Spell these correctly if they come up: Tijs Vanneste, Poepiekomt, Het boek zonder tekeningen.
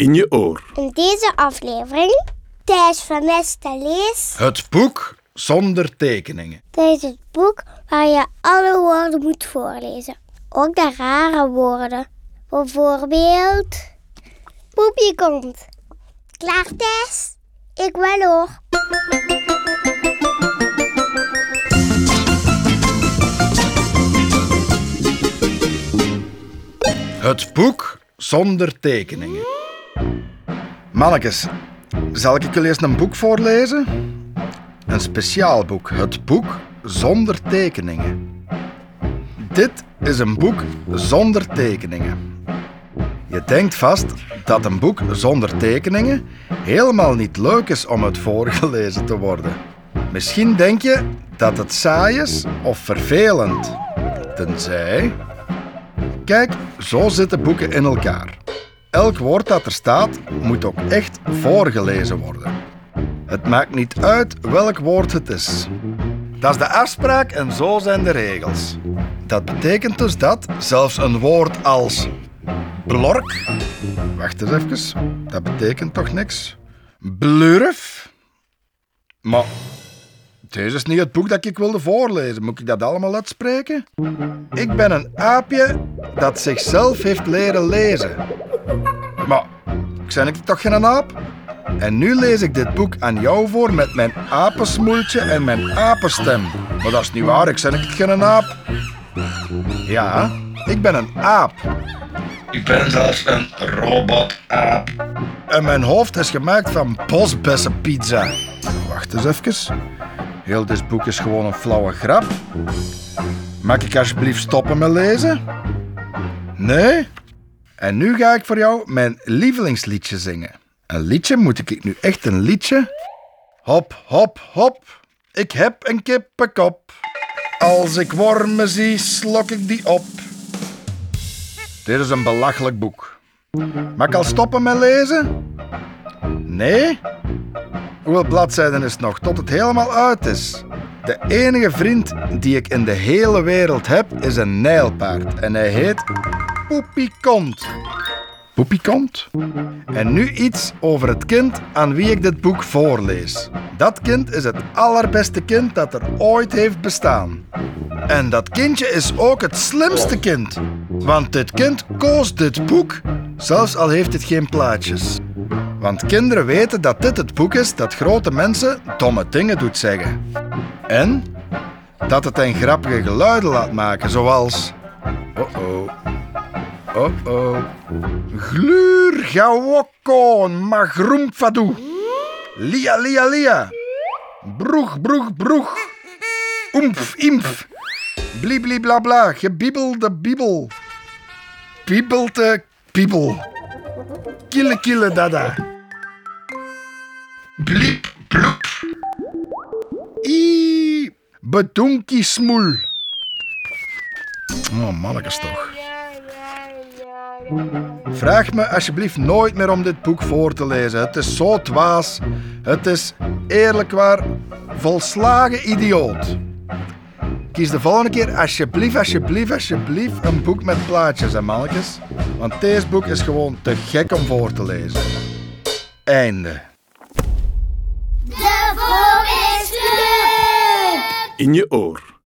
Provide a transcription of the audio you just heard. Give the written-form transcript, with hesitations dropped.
in je oor. In deze aflevering Tijs Vanneste leest... Het boek zonder tekeningen. Dat is het boek waar je alle woorden moet voorlezen. Ook de rare woorden. Bijvoorbeeld... Poepiekomt. Klaar, Tijs? Ik wel hoor. Het boek zonder tekeningen. Mannekes, zal ik jullie eens een boek voorlezen? Een speciaal boek. Het boek zonder tekeningen. Dit is een boek zonder tekeningen. Je denkt vast dat een boek zonder tekeningen helemaal niet leuk is om het voorgelezen te worden. Misschien denk je dat het saai is of vervelend. Tenzij... Kijk, zo zitten boeken in elkaar. Elk woord dat er staat moet ook echt voorgelezen worden. Het maakt niet uit welk woord het is. Dat is de afspraak en zo zijn de regels. Dat betekent dus dat zelfs een woord als blork... Wacht eens even, dat betekent toch niks? Blurf? Maar... Deze is niet het boek dat ik wilde voorlezen. Moet ik dat allemaal uitspreken? Ik ben een aapje dat zichzelf heeft leren lezen. Maar, ben ik toch geen aap? En nu lees ik dit boek aan jou voor met mijn apensmoeltje en mijn apenstem. Maar dat is niet waar, ik ben geen aap. Ja, ik ben een aap. Ik ben zelfs een robotaap. En mijn hoofd is gemaakt van bosbessenpizza. Wacht eens even. Heel dit boek is gewoon een flauwe grap. Mag ik alsjeblieft stoppen met lezen? Nee? En nu ga ik voor jou mijn lievelingsliedje zingen. Een liedje? Moet ik nu echt een liedje? Hop, hop, hop. Ik heb een kippenkop. Als ik wormen zie, slok ik die op. Dit is een belachelijk boek. Mag ik al stoppen met lezen? Nee? Hoeveel bladzijden is het nog, tot het helemaal uit is? De enige vriend die ik in de hele wereld heb, is een nijlpaard. En hij heet Poepiekomt. Poepiekomt? En nu iets over het kind aan wie ik dit boek voorlees. Dat kind is het allerbeste kind dat er ooit heeft bestaan. En dat kindje is ook het slimste kind. Want dit kind koos dit boek, zelfs al heeft het geen plaatjes. Want kinderen weten dat dit het boek is dat grote mensen domme dingen doet zeggen. En dat het hen grappige geluiden laat maken, zoals... Oh-oh, oh-oh, gluur gawokkoon magroemfadoe, lia lia lia, broeg broeg broeg, oemf imf, blibli bla bla, gebiebelde biebel, biebelte piebel. Kille kille dada. Bliep bloep. Iiii. Bedonkie smoel. Oh, mannekes toch. Vraag me alsjeblieft nooit meer om dit boek voor te lezen. Het is zo dwaas. Het is eerlijkwaar volslagen idioot. Kies de volgende keer alsjeblieft, alsjeblieft, alsjeblieft een boek met plaatjes, hè mannetjes. Want deze boek is gewoon te gek om voor te lezen. Einde. De Voorleesclub! In je oor.